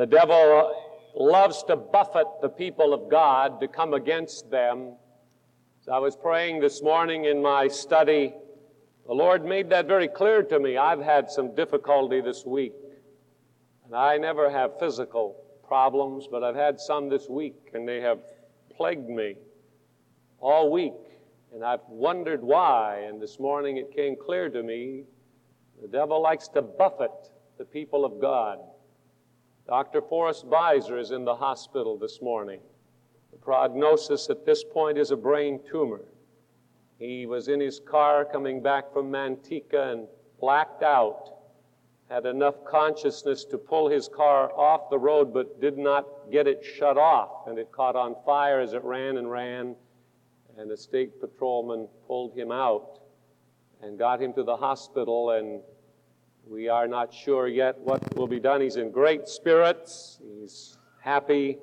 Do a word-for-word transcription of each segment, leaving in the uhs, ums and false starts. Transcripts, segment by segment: The devil loves to buffet the people of God to come against them. As I was praying this morning in my study, the Lord made that very clear to me. I've had some difficulty this week. And I never have physical problems, but I've had some this week, and they have plagued me all week. And I've wondered why, and this morning it came clear to me, the devil likes to buffet the people of God. Doctor Forrest Beiser is in the hospital this morning. The prognosis at this point is a brain tumor. He was in his car coming back from Manteca and blacked out, had enough consciousness to pull his car off the road, but did not get it shut off, and it caught on fire as it ran and ran, and a state patrolman pulled him out and got him to the hospital, and we are not sure yet what will be done. He's in great spirits. He's happy.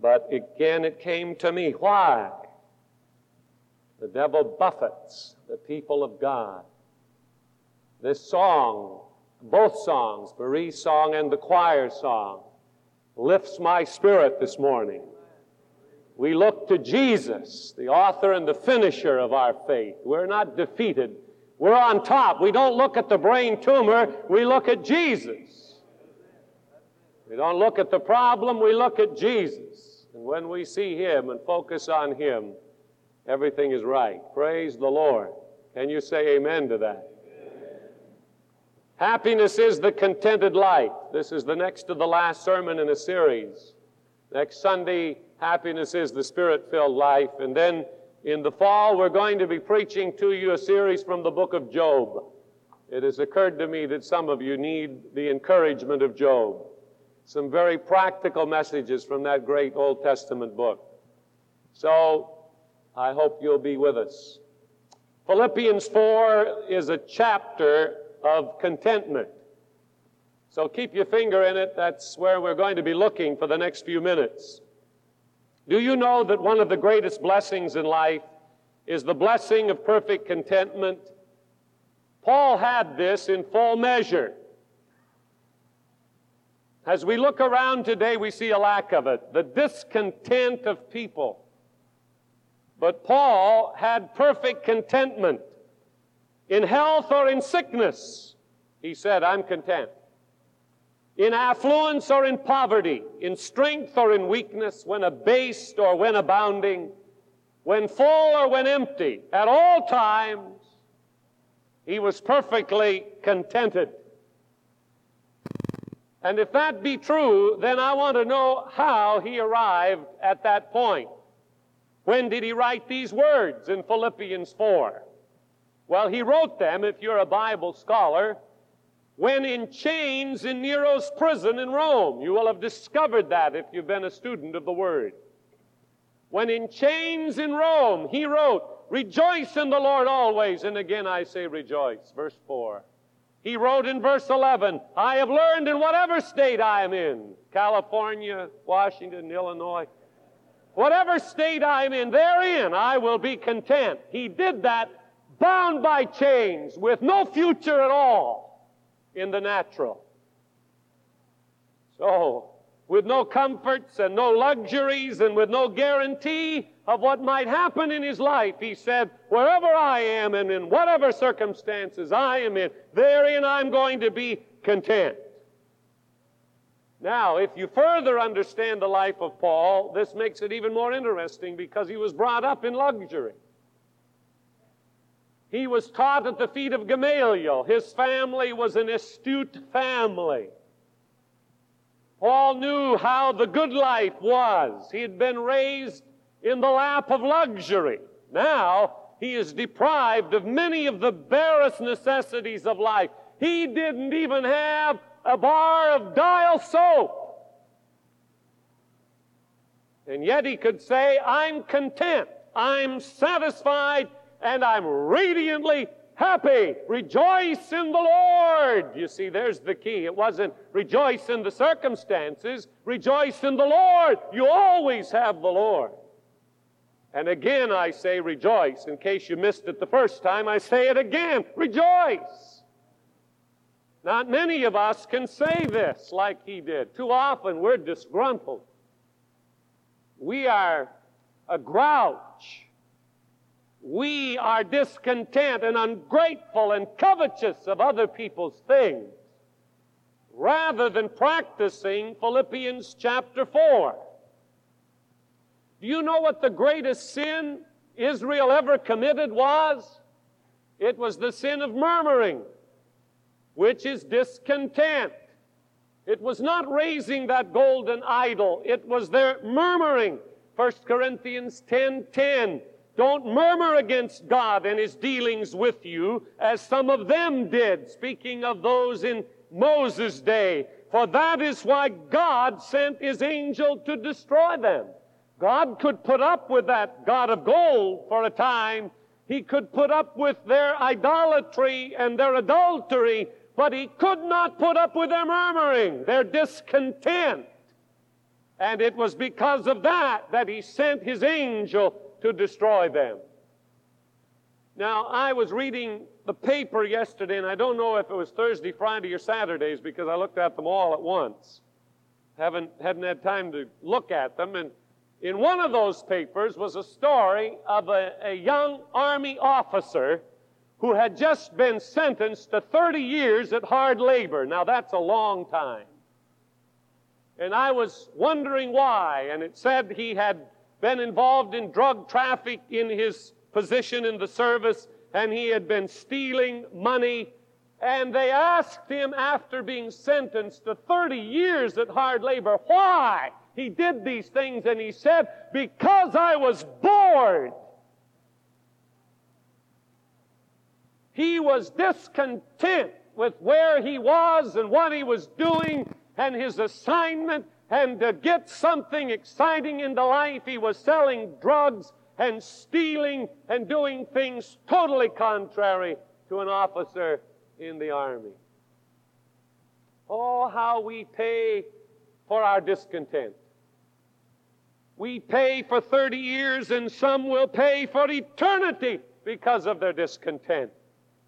But again, it came to me, why? The devil buffets the people of God. This song, both songs, Marie's song and the choir song, lifts my spirit this morning. We look to Jesus, the author and the finisher of our faith. We're not defeated. We're on top. We don't look at the brain tumor. We look at Jesus. We don't look at the problem. We look at Jesus. And when we see him and focus on him, everything is right. Praise the Lord. Can you say amen to that? Amen. Happiness is the contented life. This is the next to the last sermon in a series. Next Sunday, happiness is the spirit-filled life. And then in the fall, we're going to be preaching to you a series from the book of Job. It has occurred to me that some of you need the encouragement of Job. Some very practical messages from that great Old Testament book. So, I hope you'll be with us. Philippians four is a chapter of contentment. So keep your finger in it. That's where we're going to be looking for the next few minutes. Do you know that one of the greatest blessings in life is the blessing of perfect contentment? Paul had this in full measure. As we look around today, we see a lack of it, the discontent of people. But Paul had perfect contentment. In health or in sickness, he said, I'm content. In affluence or in poverty, in strength or in weakness, when abased or when abounding, when full or when empty, at all times, he was perfectly contented. And if that be true, then I want to know how he arrived at that point. When did he write these words in Philippians four? Well, he wrote them, if you're a Bible scholar, when in chains in Nero's prison in Rome. You will have discovered that if you've been a student of the Word. When in chains in Rome, he wrote, rejoice in the Lord always. And again I say rejoice, verse four. He wrote in verse eleven, I have learned in whatever state I am in, California, Washington, Illinois, whatever state I am in, therein I will be content. He did that bound by chains with no future at all. In the natural. So, with no comforts and no luxuries and with no guarantee of what might happen in his life, he said, wherever I am and in whatever circumstances I am in, therein I'm going to be content. Now, if you further understand the life of Paul, this makes it even more interesting because he was brought up in luxury. He was taught at the feet of Gamaliel. His family was an astute family. Paul knew how the good life was. He had been raised in the lap of luxury. Now he is deprived of many of the barest necessities of life. He didn't even have a bar of dial soap. And yet he could say, I'm content, I'm satisfied, and I'm radiantly happy. Rejoice in the Lord. You see, there's the key. It wasn't rejoice in the circumstances. Rejoice in the Lord. You always have the Lord. And again I say rejoice. In case you missed it the first time, I say it again. Rejoice. Not many of us can say this like he did. Too often we're disgruntled. We are a grouch. We are discontent and ungrateful and covetous of other people's things, rather than practicing Philippians chapter four. Do you know what the greatest sin Israel ever committed was? It was the sin of murmuring, which is discontent. It was not raising that golden idol. It was their murmuring. First Corinthians ten ten. Don't murmur against God and his dealings with you, as some of them did, speaking of those in Moses' day. For that is why God sent his angel to destroy them. God could put up with that god of gold for a time. He could put up with their idolatry and their adultery, but he could not put up with their murmuring, their discontent. And it was because of that that he sent his angel to destroy them. Now, I was reading the paper yesterday, and I don't know if it was Thursday, Friday, or Saturdays, because I looked at them all at once. Haven't, hadn't had time to look at them, and in one of those papers was a story of a, a young Army officer who had just been sentenced to thirty years at hard labor. Now, that's a long time. And I was wondering why, and it said he had been involved in drug traffic in his position in the service, and he had been stealing money. And they asked him, after being sentenced to thirty years at hard labor, why he did these things, and he said, because I was bored. He was discontent with where he was and what he was doing and his assignment, and to get something exciting into life, he was selling drugs and stealing and doing things totally contrary to an officer in the Army. Oh, how we pay for our discontent. We pay for thirty years, and some will pay for eternity because of their discontent.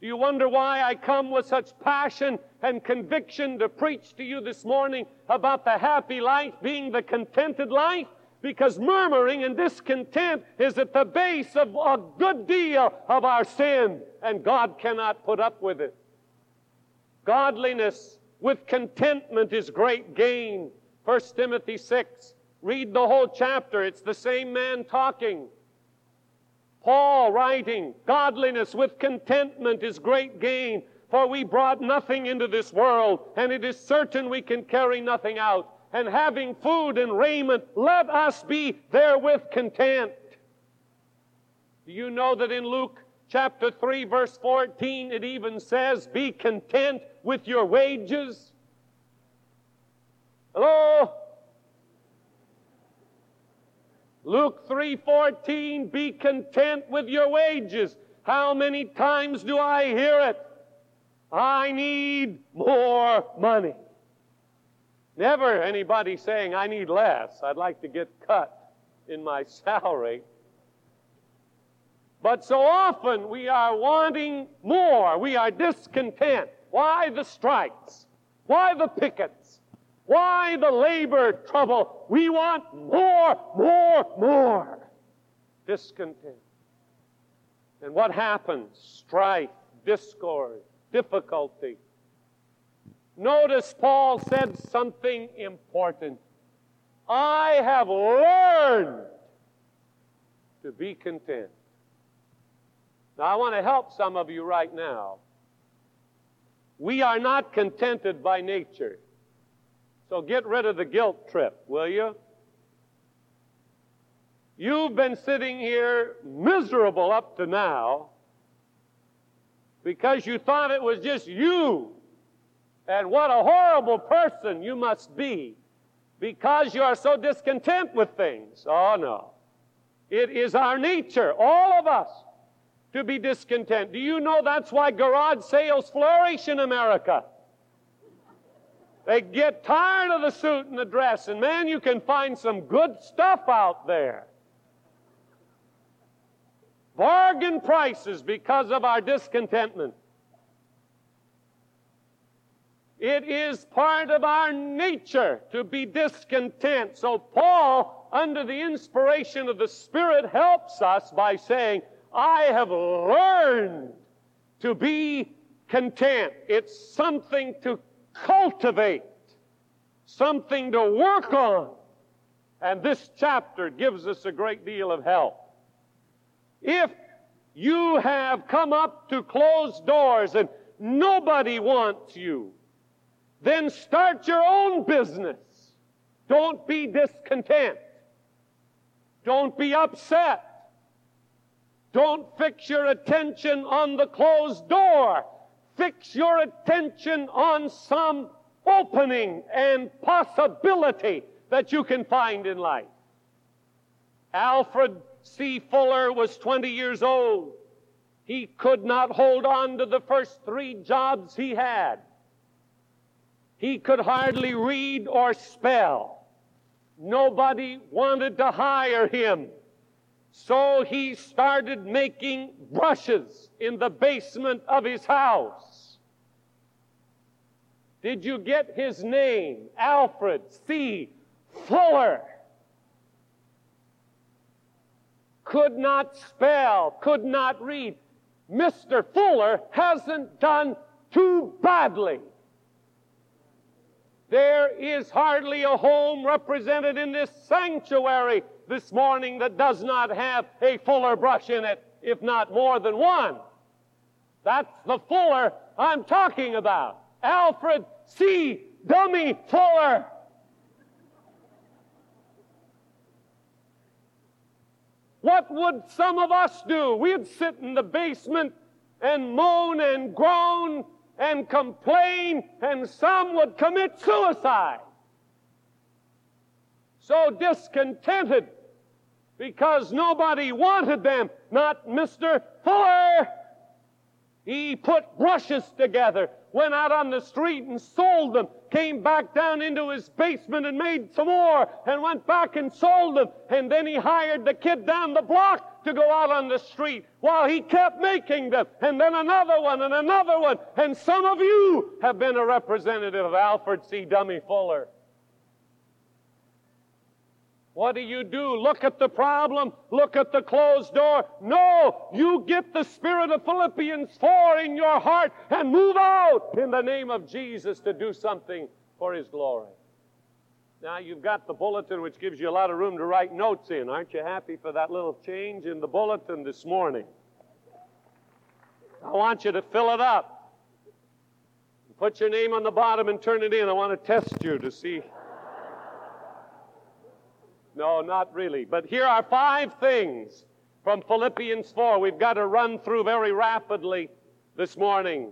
Do you wonder why I come with such passion and conviction to preach to you this morning about the happy life being the contented life? Because murmuring and discontent is at the base of a good deal of our sin, and God cannot put up with it. Godliness with contentment is great gain. First Timothy six. Read the whole chapter. It's the same man talking. Paul writing, godliness with contentment is great gain, for we brought nothing into this world, and it is certain we can carry nothing out. And having food and raiment, let us be therewith content. Do you know that in Luke chapter three, verse fourteen, it even says, be content with your wages? Hello? Luke three fourteen, be content with your wages. How many times do I hear it? I need more money. Never anybody saying, I need less. I'd like to get cut in my salary. But so often we are wanting more. We are discontent. Why the strikes? Why the pickets? Why the labor trouble? We want more, more, more. Discontent. And what happens? Strife, discord, difficulty. Notice Paul said something important. I have learned to be content. Now, I want to help some of you right now. We are not contented by nature. So get rid of the guilt trip, will you? You've been sitting here miserable up to now because you thought it was just you. And what a horrible person you must be because you are so discontent with things. Oh, no. It is our nature, all of us, to be discontent. Do you know that's why garage sales flourish in America? They get tired of the suit and the dress, and man, you can find some good stuff out there. Bargain prices because of our discontentment. It is part of our nature to be discontent. So Paul, under the inspiration of the Spirit, helps us by saying, I have learned to be content. It's something to cultivate, something to work on. And this chapter gives us a great deal of help. If you have come up to closed doors and nobody wants you, then start your own business. Don't be discontent. Don't be upset. Don't fix your attention on the closed door. Fix your attention on some opening and possibility that you can find in life. Alfred C. Fuller was twenty years old. He could not hold on to the first three jobs he had. He could hardly read or spell. Nobody wanted to hire him. So he started making brushes in the basement of his house. Did you get his name? Alfred C. Fuller. Could not spell, could not read. Mister Fuller hasn't done too badly. There is hardly a home represented in this sanctuary this morning that does not have a Fuller brush in it, if not more than one. That's the Fuller I'm talking about. Alfred C. Dummy Fuller. What would some of us do? We'd sit in the basement and moan and groan and complain, and some would commit suicide. So discontented because nobody wanted them, not Mister Fuller. He put brushes together, went out on the street and sold them, came back down into his basement and made some more, and went back and sold them. And then he hired the kid down the block to go out on the street while he kept making them. And then another one and another one. And some of you have been a representative of Alfred C. Dummy Fuller. What do you do? Look at the problem. Look at the closed door. No, you get the spirit of Philippians four in your heart and move out in the name of Jesus to do something for His glory. Now, you've got the bulletin, which gives you a lot of room to write notes in. Aren't you happy for that little change in the bulletin this morning? I want you to fill it up. Put your name on the bottom and turn it in. I want to test you to see... No, not really. But here are five things from Philippians four. We've got to run through very rapidly this morning.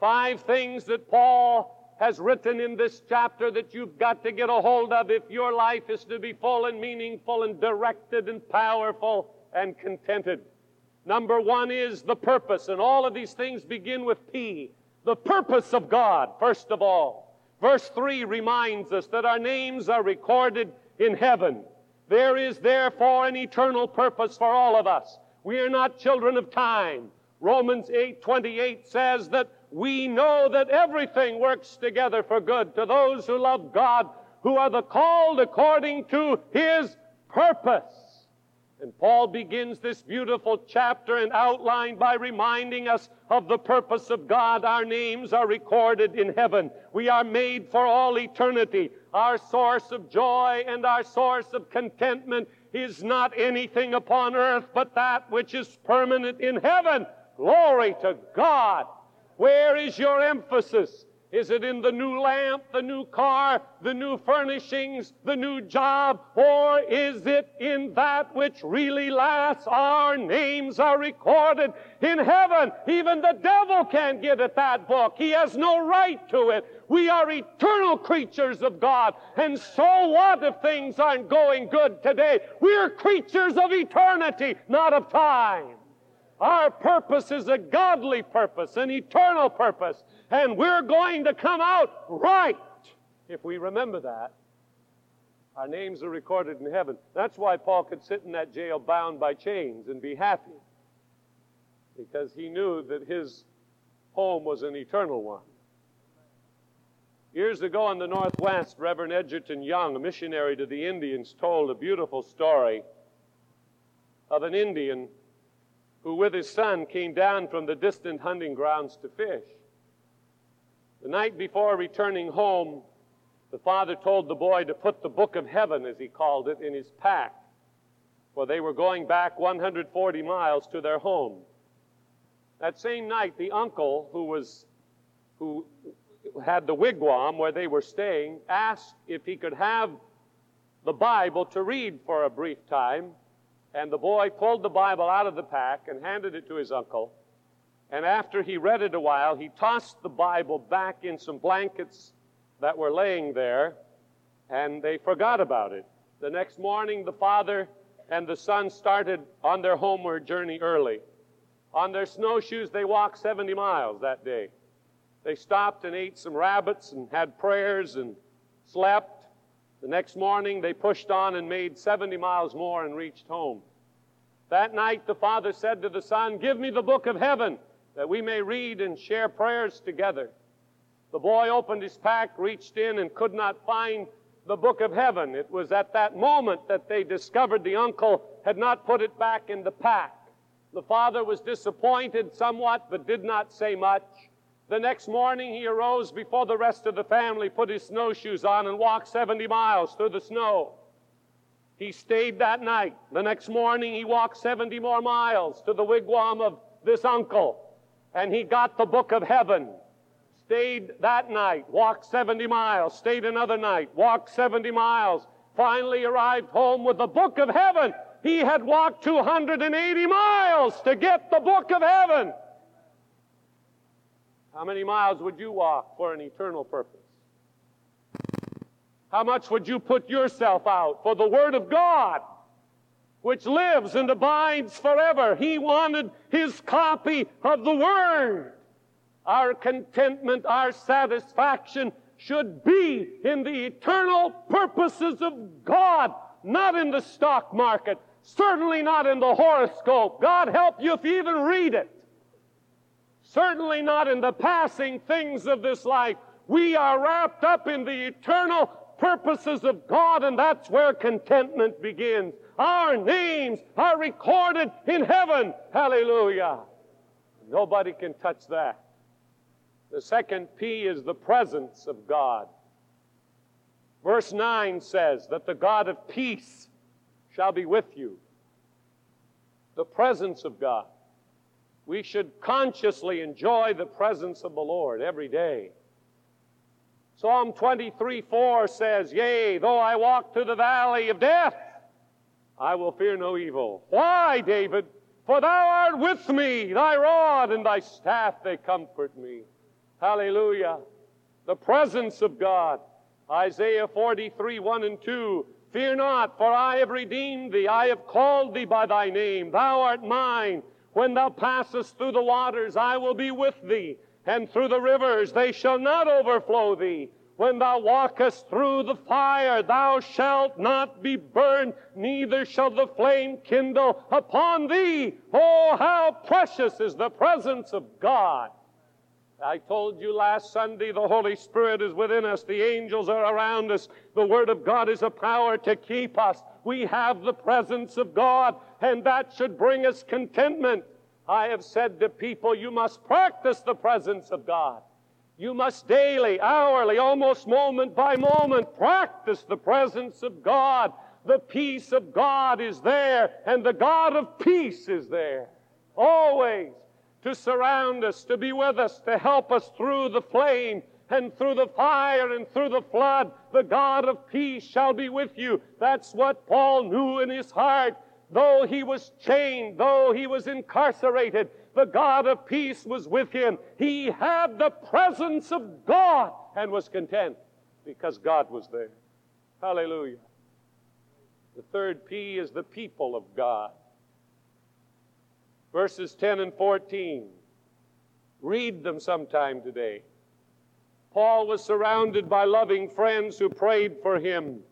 Five things that Paul has written in this chapter that you've got to get a hold of if your life is to be full and meaningful and directed and powerful and contented. Number one is the purpose, and all of these things begin with P. The purpose of God, first of all. Verse three reminds us that our names are recorded in heaven. There is therefore an eternal purpose for all of us. We are not children of time. Romans eight twenty-eight says that we know that everything works together for good to those who love God, who are the called according to His purpose. And Paul begins this beautiful chapter and outline by reminding us of the purpose of God. Our names are recorded in heaven. We are made for all eternity. Our source of joy and our source of contentment is not anything upon earth, but that which is permanent in heaven. Glory to God! Where is your emphasis? Is it in the new lamp, the new car, the new furnishings, the new job, or is it in that which really lasts? Our names are recorded in heaven. Even the devil can't get at that book. He has no right to it. We are eternal creatures of God. And so what if things aren't going good today? We're creatures of eternity, not of time. Our purpose is a godly purpose, an eternal purpose, and we're going to come out right if we remember that. Our names are recorded in heaven. That's why Paul could sit in that jail bound by chains and be happy, because he knew that his home was an eternal one. Years ago in the Northwest, Reverend Edgerton Young, a missionary to the Indians, told a beautiful story of an Indian who with his son came down from the distant hunting grounds to fish. The night before returning home, the father told the boy to put the Book of Heaven, as he called it, in his pack, for they were going back one hundred forty miles to their home. That same night, the uncle who was, who had the wigwam where they were staying asked if he could have the Bible to read for a brief time, and the boy pulled the Bible out of the pack and handed it to his uncle, and after he read it a while, he tossed the Bible back in some blankets that were laying there, and they forgot about it. The next morning, the father and the son started on their homeward journey early. On their snowshoes, they walked seventy miles that day. They stopped and ate some rabbits and had prayers and slept. The next morning, they pushed on and made seventy miles more and reached home. That night, the father said to the son, "Give me the Book of Heaven, that we may read and share prayers together." The boy opened his pack, reached in, and could not find the Book of Heaven. It was at that moment that they discovered the uncle had not put it back in the pack. The father was disappointed somewhat, but did not say much. The next morning he arose before the rest of the family, put his snowshoes on, and walked seventy miles through the snow. He stayed that night. The next morning he walked seventy more miles to the wigwam of this uncle, and he got the Book of Heaven. Stayed that night, walked seventy miles, stayed another night, walked seventy miles, finally arrived home with the Book of Heaven. He had walked two hundred eighty miles to get the Book of Heaven. How many miles would you walk for an eternal purpose? How much would you put yourself out for the Word of God, which lives and abides forever? He wanted his copy of the Word. Our contentment, our satisfaction should be in the eternal purposes of God, not in the stock market, certainly not in the horoscope. God help you if you even read it. Certainly not in the passing things of this life. We are wrapped up in the eternal purposes of God, and that's where contentment begins. Our names are recorded in heaven. Hallelujah. Nobody can touch that. The second P is the presence of God. Verse nine says that the God of peace shall be with you. The presence of God. We should consciously enjoy the presence of the Lord every day. Psalm twenty-three four says, "Yea, though I walk through the valley of death, I will fear no evil." Why, David? "For thou art with me, thy rod and thy staff, they comfort me." Hallelujah. The presence of God. Isaiah forty-three, one and two. "Fear not, for I have redeemed thee. I have called thee by thy name. Thou art mine. When thou passest through the waters, I will be with thee. And through the rivers, they shall not overflow thee. When thou walkest through the fire, thou shalt not be burned, neither shall the flame kindle upon thee." Oh, how precious is the presence of God. I told you last Sunday, the Holy Spirit is within us. The angels are around us. The Word of God is a power to keep us. We have the presence of God, and that should bring us contentment. I have said to people, you must practice the presence of God. You must daily, hourly, almost moment by moment, practice the presence of God. The peace of God is there, and the God of peace is there. Always. To surround us, to be with us, to help us through the flame and through the fire and through the flood. The God of peace shall be with you. That's what Paul knew in his heart. Though he was chained, though he was incarcerated, the God of peace was with him. He had the presence of God and was content because God was there. Hallelujah. The third P is the people of God. Verses ten and fourteen. Read them sometime today. Paul was surrounded by loving friends who prayed for him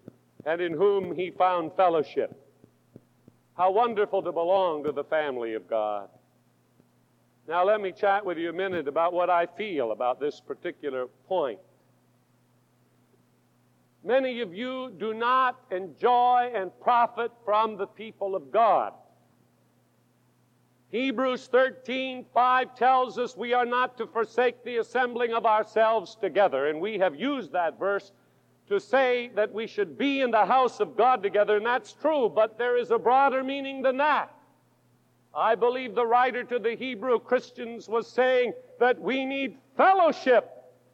and in whom he found fellowship. How wonderful to belong to the family of God. Now let me chat with you a minute about what I feel about this particular point. Many of you do not enjoy and profit from the people of God. Hebrews thirteen five tells us we are not to forsake the assembling of ourselves together, and we have used that verse to say that we should be in the house of God together, and that's true, but there is a broader meaning than that. I believe the writer to the Hebrew Christians was saying that we need fellowship,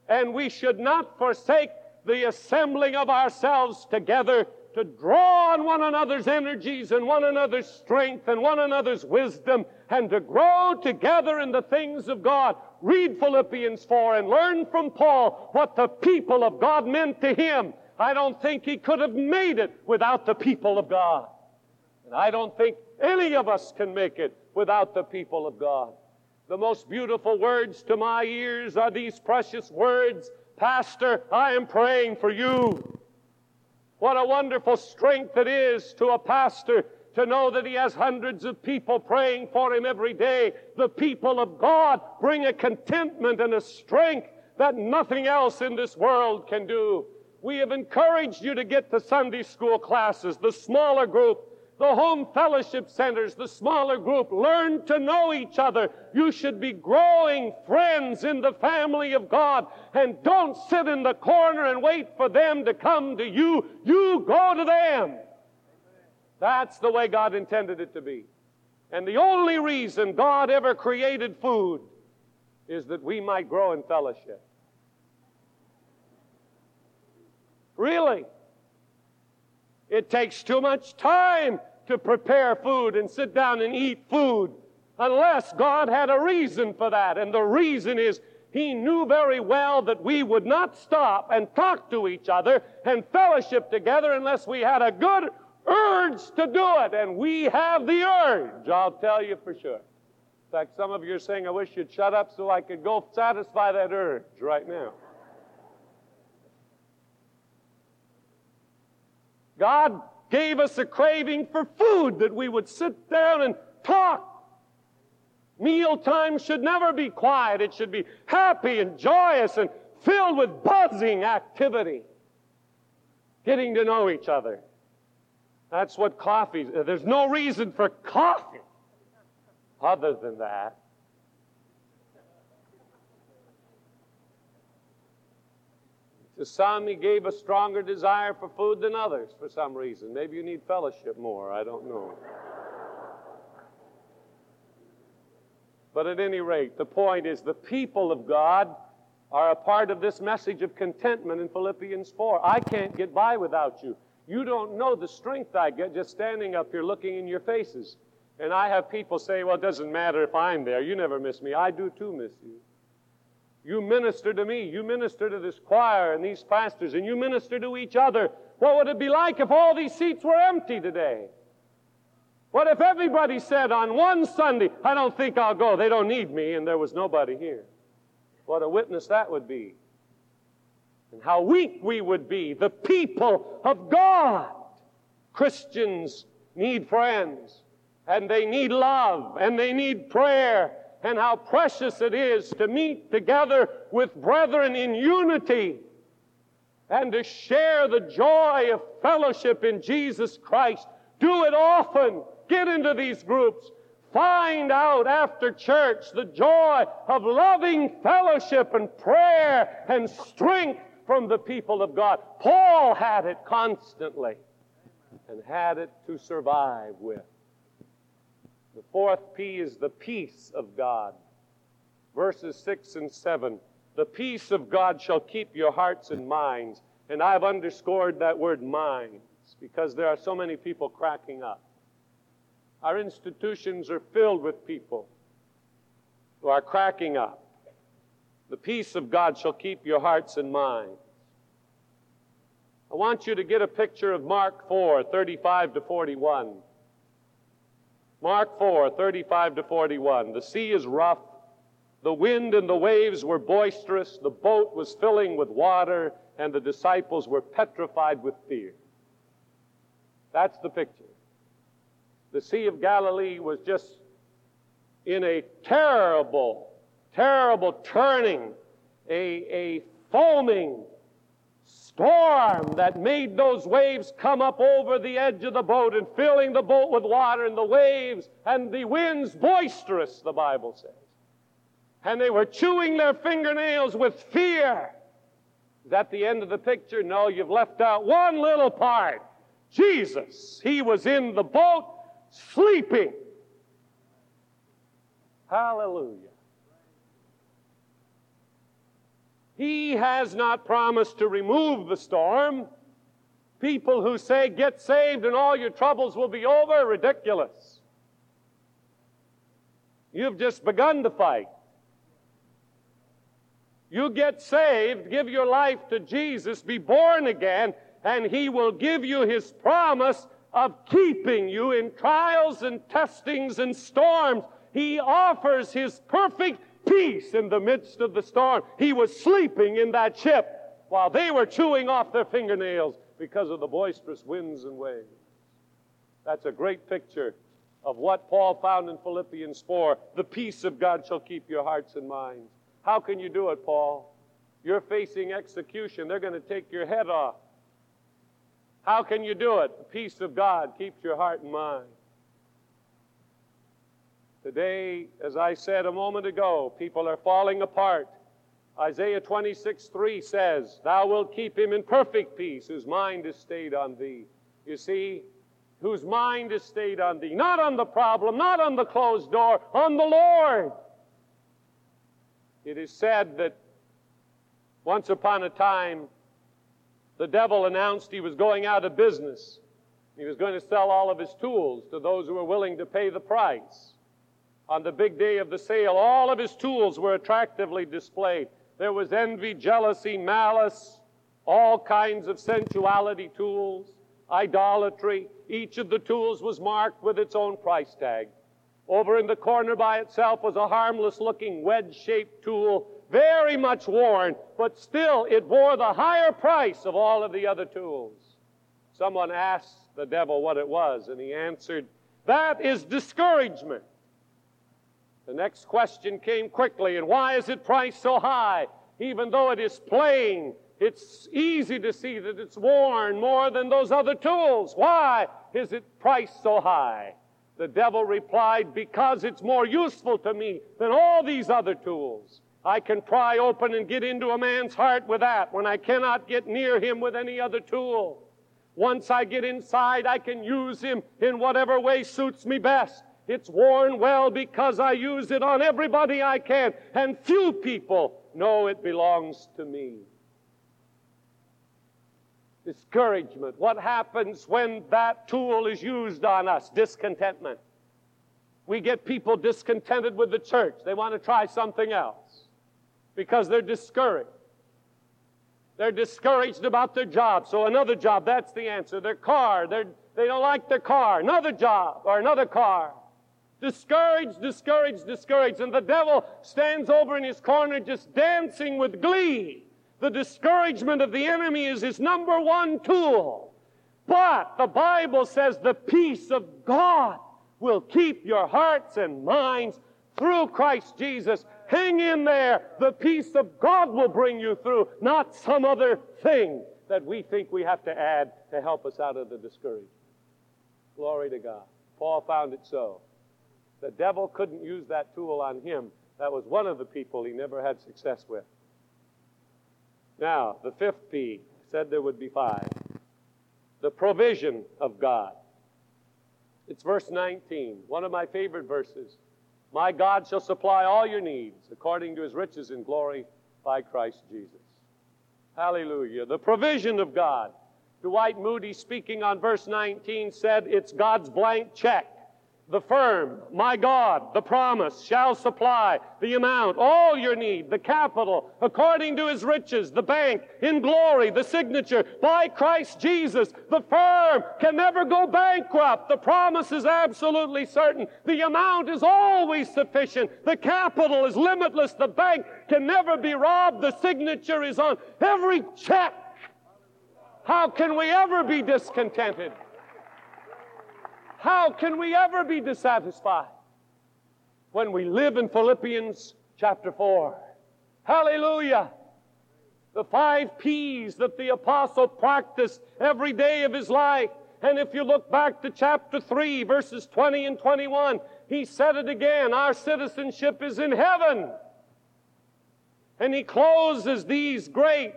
and we should not forsake the assembling of ourselves together to draw on one another's energies and one another's strength and one another's wisdom and to grow together in the things of God. Read Philippians four and learn from Paul what the people of God meant to him. I don't think he could have made it without the people of God. And I don't think any of us can make it without the people of God. The most beautiful words to my ears are these precious words, "Pastor, I am praying for you." What a wonderful strength it is to a pastor to know that he has hundreds of people praying for him every day. The people of God bring a contentment and a strength that nothing else in this world can do. We have encouraged you to get to Sunday school classes, the smaller group, the home fellowship centers, the smaller group. Learn to know each other. You should be growing friends in the family of God. And don't sit in the corner and wait for them to come to you. You go to them. That's the way God intended it to be. And the only reason God ever created food is that we might grow in fellowship. Really. It takes too much time to prepare food and sit down and eat food unless God had a reason for that. And the reason is He knew very well that we would not stop and talk to each other and fellowship together unless we had a good urge to do it. And we have the urge, I'll tell you for sure. In fact, some of you are saying, "I wish you'd shut up so I could go satisfy that urge right now." God gave us a craving for food, that we would sit down and talk. Mealtime should never be quiet. It should be happy and joyous and filled with buzzing activity. Getting to know each other. That's what coffee is. There's no reason for coffee other than that. To some, He gave a stronger desire for food than others for some reason. Maybe you need fellowship more. I don't know. But at any rate, the point is the people of God are a part of this message of contentment in Philippians four. I can't get by without you. You don't know the strength I get just standing up here looking in your faces. And I have people say, "Well, it doesn't matter if I'm there. You never miss me." I do too miss you. You minister to me, you minister to this choir and these pastors, and you minister to each other. What would it be like if all these seats were empty today? What if everybody said on one Sunday, "I don't think I'll go, they don't need me," and there was nobody here? What a witness that would be. And how weak we would be, the people of God. Christians need friends, and they need love, and they need prayer. And how precious it is to meet together with brethren in unity and to share the joy of fellowship in Jesus Christ. Do it often. Get into these groups. Find out after church the joy of loving fellowship and prayer and strength from the people of God. Paul had it constantly and had it to survive with. The fourth P is the peace of God. Verses six and seven. The peace of God shall keep your hearts and minds. And I've underscored that word minds because there are so many people cracking up. Our institutions are filled with people who are cracking up. The peace of God shall keep your hearts and minds. I want you to get a picture of Mark four, thirty-five to forty-one. Mark four, thirty-five to forty-one. The sea is rough. The wind and the waves were boisterous. The boat was filling with water, and the disciples were petrified with fear. That's the picture. The Sea of Galilee was just in a terrible, terrible turning, a, a foaming, storm that made those waves come up over the edge of the boat and filling the boat with water and the waves and the winds boisterous, the Bible says. And they were chewing their fingernails with fear. Is that the end of the picture? No, you've left out one little part. Jesus, he was in the boat sleeping. Hallelujah. He has not promised to remove the storm. People who say, get saved and all your troubles will be over, ridiculous. You've just begun to fight. You get saved, give your life to Jesus, be born again, and he will give you his promise of keeping you in trials and testings and storms. He offers his perfect peace in the midst of the storm. He was sleeping in that ship while they were chewing off their fingernails because of the boisterous winds and waves. That's a great picture of what Paul found in Philippians four. The peace of God shall keep your hearts and minds. How can you do it, Paul? You're facing execution. They're going to take your head off. How can you do it? The peace of God keeps your heart and mind. Today, as I said a moment ago, people are falling apart. Isaiah twenty-six three says, thou wilt keep him in perfect peace, whose mind is stayed on thee. You see, whose mind is stayed on thee. Not on the problem, not on the closed door, on the Lord. It is said that once upon a time, the devil announced he was going out of business. He was going to sell all of his tools to those who were willing to pay the price. On the big day of the sale, all of his tools were attractively displayed. There was envy, jealousy, malice, all kinds of sensuality tools, idolatry. Each of the tools was marked with its own price tag. Over in the corner by itself was a harmless-looking wedge-shaped tool, very much worn, but still it bore the higher price of all of the other tools. Someone asked the devil what it was, and he answered, that is discouragement. The next question came quickly, and why is it priced so high? Even though it is plain, it's easy to see that it's worn more than those other tools. Why is it priced so high? The devil replied, because it's more useful to me than all these other tools. I can pry open and get into a man's heart with that when I cannot get near him with any other tool. Once I get inside, I can use him in whatever way suits me best. It's worn well because I use it on everybody I can, and few people know it belongs to me. Discouragement. What happens when that tool is used on us? Discontentment. We get people discontented with the church. They want to try something else because they're discouraged. They're discouraged about their job, so another job, that's the answer. Their car, they're, they don't like their car, another job or another car. Discouraged, discouraged, discouraged. And the devil stands over in his corner just dancing with glee. The discouragement of the enemy is his number one tool. But the Bible says the peace of God will keep your hearts and minds through Christ Jesus. Hang in there. The peace of God will bring you through, not some other thing that we think we have to add to help us out of the discouragement. Glory to God. Paul found it so. The devil couldn't use that tool on him. That was one of the people he never had success with. Now, the fifth P, said there would be five. The provision of God. It's verse nineteen, one of my favorite verses. My God shall supply all your needs according to his riches in glory by Christ Jesus. Hallelujah. The provision of God. Dwight Moody, speaking on verse nineteen, said it's God's blank check. The firm, my God, the promise, shall supply the amount, all your need, the capital, according to his riches, the bank, in glory, the signature, by Christ Jesus. The firm can never go bankrupt. The promise is absolutely certain. The amount is always sufficient. The capital is limitless. The bank can never be robbed. The signature is on every check. How can we ever be discontented? How can we ever be dissatisfied when we live in Philippians chapter four? Hallelujah! The five P's that the apostle practiced every day of his life. And if you look back to chapter three, verses twenty and twenty-one, he said it again, our citizenship is in heaven. And he closes these great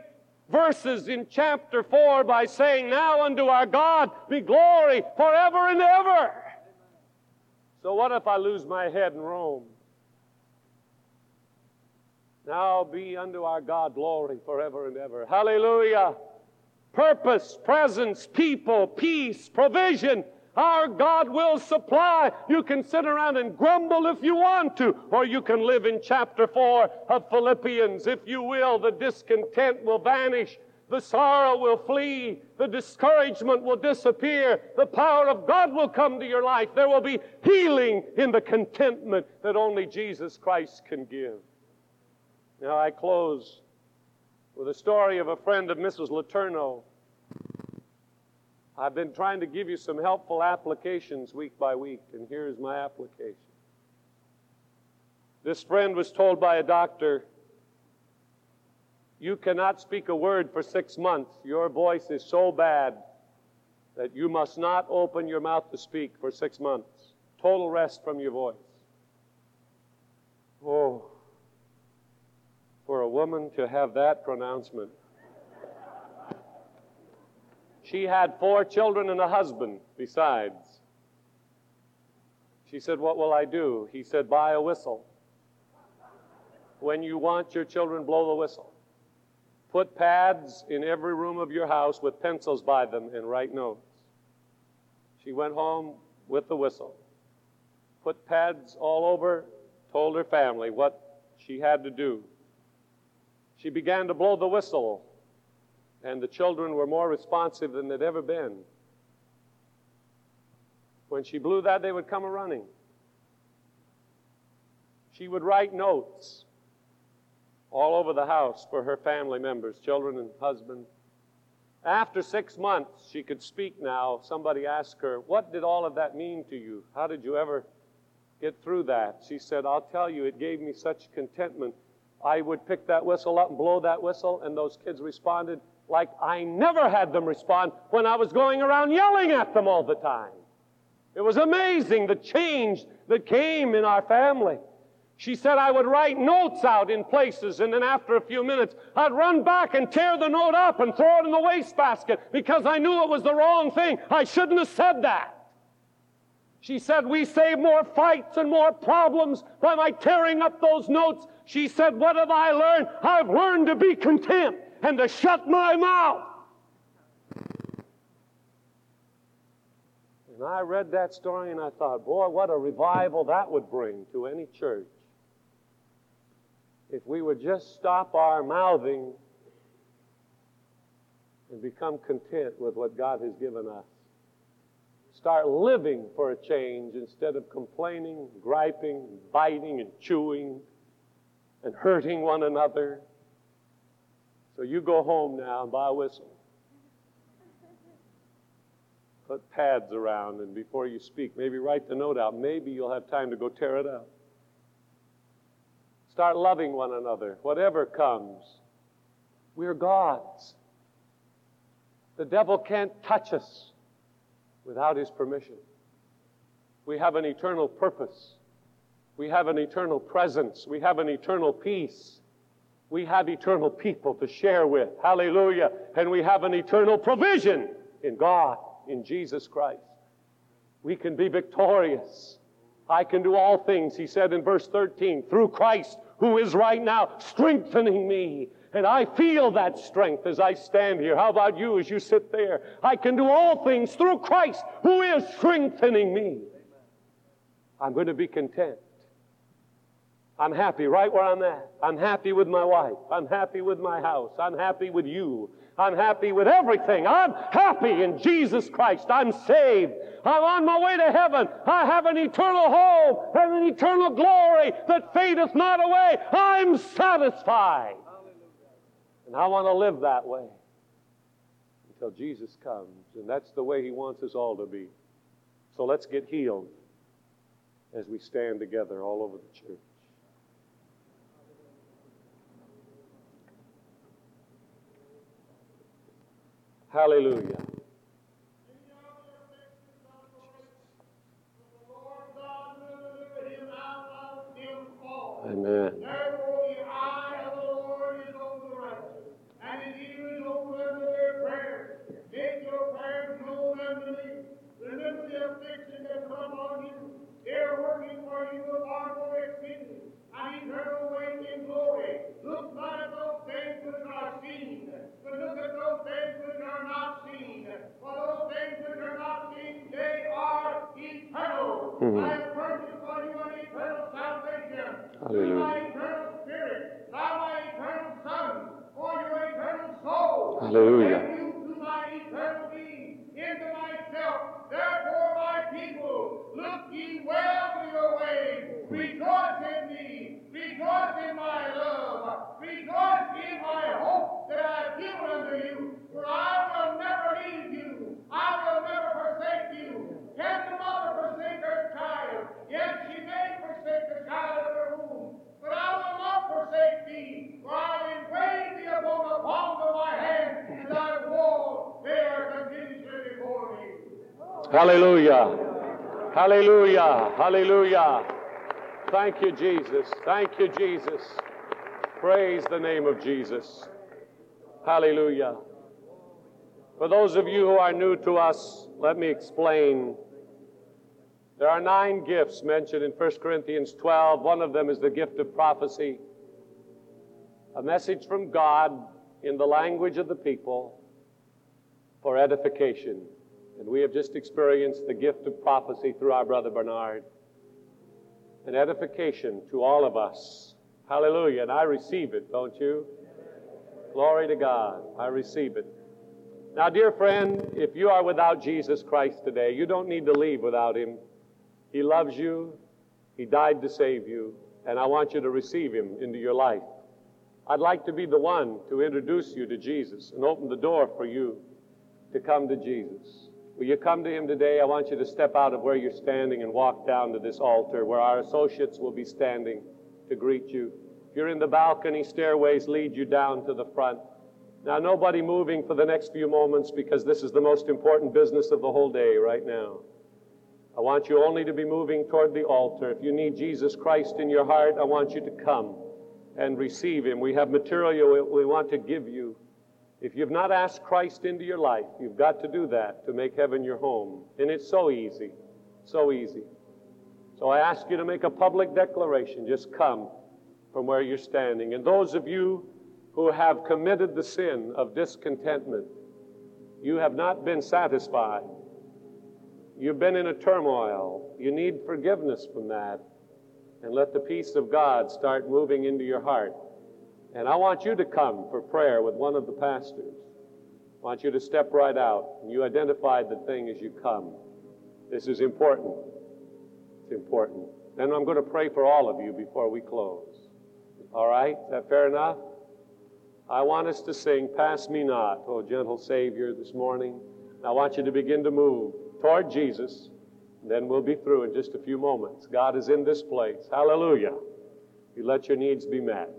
verses in chapter four by saying, now unto our God be glory forever and ever. So what if I lose my head in Rome? Now be unto our God glory forever and ever. Hallelujah. Purpose, presence, people, peace, provision. Our God will supply. You can sit around and grumble if you want to, or you can live in chapter four of Philippians. If you will, the discontent will vanish. The sorrow will flee. The discouragement will disappear. The power of God will come to your life. There will be healing in the contentment that only Jesus Christ can give. Now I close with a story of a friend of Missus Letourneau. I've been trying to give you some helpful applications week by week, and here's my application. This friend was told by a doctor, you cannot speak a word for six months. Your voice is so bad that you must not open your mouth to speak for six months. Total rest from your voice. Oh, for a woman to have that pronouncement. She had four children and a husband besides. She said, what will I do? He said, buy a whistle. When you want your children, blow the whistle. Put pads in every room of your house with pencils by them and write notes. She went home with the whistle, put pads all over, told her family what she had to do. She began to blow the whistle, and the children were more responsive than they'd ever been. When she blew that, they would come a-running. She would write notes all over the house for her family members, children and husband. After six months, she could speak now. Somebody asked her, what did all of that mean to you? How did you ever get through that? She said, I'll tell you, it gave me such contentment. I would pick that whistle up and blow that whistle, and those kids responded like I never had them respond when I was going around yelling at them all the time. It was amazing the change that came in our family. She said I would write notes out in places, and then after a few minutes, I'd run back and tear the note up and throw it in the wastebasket because I knew it was the wrong thing. I shouldn't have said that. She said, we save more fights and more problems by my tearing up those notes. She said, what have I learned? I've learned to be content and to shut my mouth. And I read that story and I thought, boy, what a revival that would bring to any church. If we would just stop our mouthing and become content with what God has given us. Start living for a change instead of complaining, griping, biting, and chewing, and hurting one another. So you go home now and buy a whistle. Put pads around, and before you speak, maybe write the note out. Maybe you'll have time to go tear it up. Start loving one another, whatever comes. We're God's. The devil can't touch us without his permission. We have an eternal purpose. We have an eternal presence. We have an eternal peace. We have eternal people to share with. Hallelujah. And we have an eternal provision in God, in Jesus Christ. We can be victorious. I can do all things, he said in verse thirteen, through Christ, who is right now strengthening me. And I feel that strength as I stand here. How about you as you sit there? I can do all things through Christ who is strengthening me. I'm going to be content. I'm happy right where I'm at. I'm happy with my wife. I'm happy with my house. I'm happy with you. I'm happy with everything. I'm happy in Jesus Christ. I'm saved. I'm on my way to heaven. I have an eternal home and an eternal glory that fadeth not away. I'm satisfied. And I want to live that way until Jesus comes. And that's the way he wants us all to be. So let's get healed as we stand together all over the church. Hallelujah. Amen. Therefore the eye of the Lord is on the righteous, and his ear is open unto their prayers. Make your prayers known unto me. Remember the affliction that come on you. They are working for you a far more exceeding and eternal weight in glory. Look not at those things which are seen, but look at those things which are not seen. For those things which are not seen, they are eternal. Mm-hmm. I have purchased for you an eternal salvation. Hallelujah. Through my eternal spirit, by my eternal son, for your eternal soul. Hallelujah. And you to my eternal being, into myself. Therefore, my people, look ye well to your ways. Rejoice in me. Rejoice in my love. Rejoice in my hope that I have given unto you. For I will never leave you. I will never forsake you. Can the mother forsake her child? Yes, she may forsake the child of her womb. But I will not forsake thee. For I will wave thee upon the palm of my hand, and thy walls there continually before me. Hallelujah. Hallelujah. Hallelujah. Thank you, Jesus. Thank you, Jesus. Praise the name of Jesus. Hallelujah. For those of you who are new to us, let me explain. There are nine gifts mentioned in First Corinthians twelve. One of them is the gift of prophecy, a message from God in the language of the people for edification. And we have just experienced the gift of prophecy through our brother Bernard. An edification to all of us. Hallelujah. And I receive it, don't you? Glory to God. I receive it. Now, dear friend, if you are without Jesus Christ today, you don't need to leave without him. He loves you. He died to save you. And I want you to receive him into your life. I'd like to be the one to introduce you to Jesus and open the door for you to come to Jesus. Will you come to him today? I want you to step out of where you're standing and walk down to this altar where our associates will be standing to greet you. If you're in the balcony, stairways lead you down to the front. Now, nobody moving for the next few moments because this is the most important business of the whole day right now. I want you only to be moving toward the altar. If you need Jesus Christ in your heart, I want you to come and receive him. We have material we want to give you. If you've not asked Christ into your life, you've got to do that to make heaven your home. And it's so easy, so easy. So I ask you to make a public declaration. Just come from where you're standing. And those of you who have committed the sin of discontentment, you have not been satisfied. You've been in a turmoil. You need forgiveness from that. And let the peace of God start moving into your heart. And I want you to come for prayer with one of the pastors. I want you to step right out. And you identify the thing as you come. This is important. It's important. Then I'm going to pray for all of you before we close. All right? Is that fair enough? I want us to sing, Pass Me Not, O Gentle Savior, this morning. And I want you to begin to move toward Jesus. And then we'll be through in just a few moments. God is in this place. Hallelujah. You let your needs be met.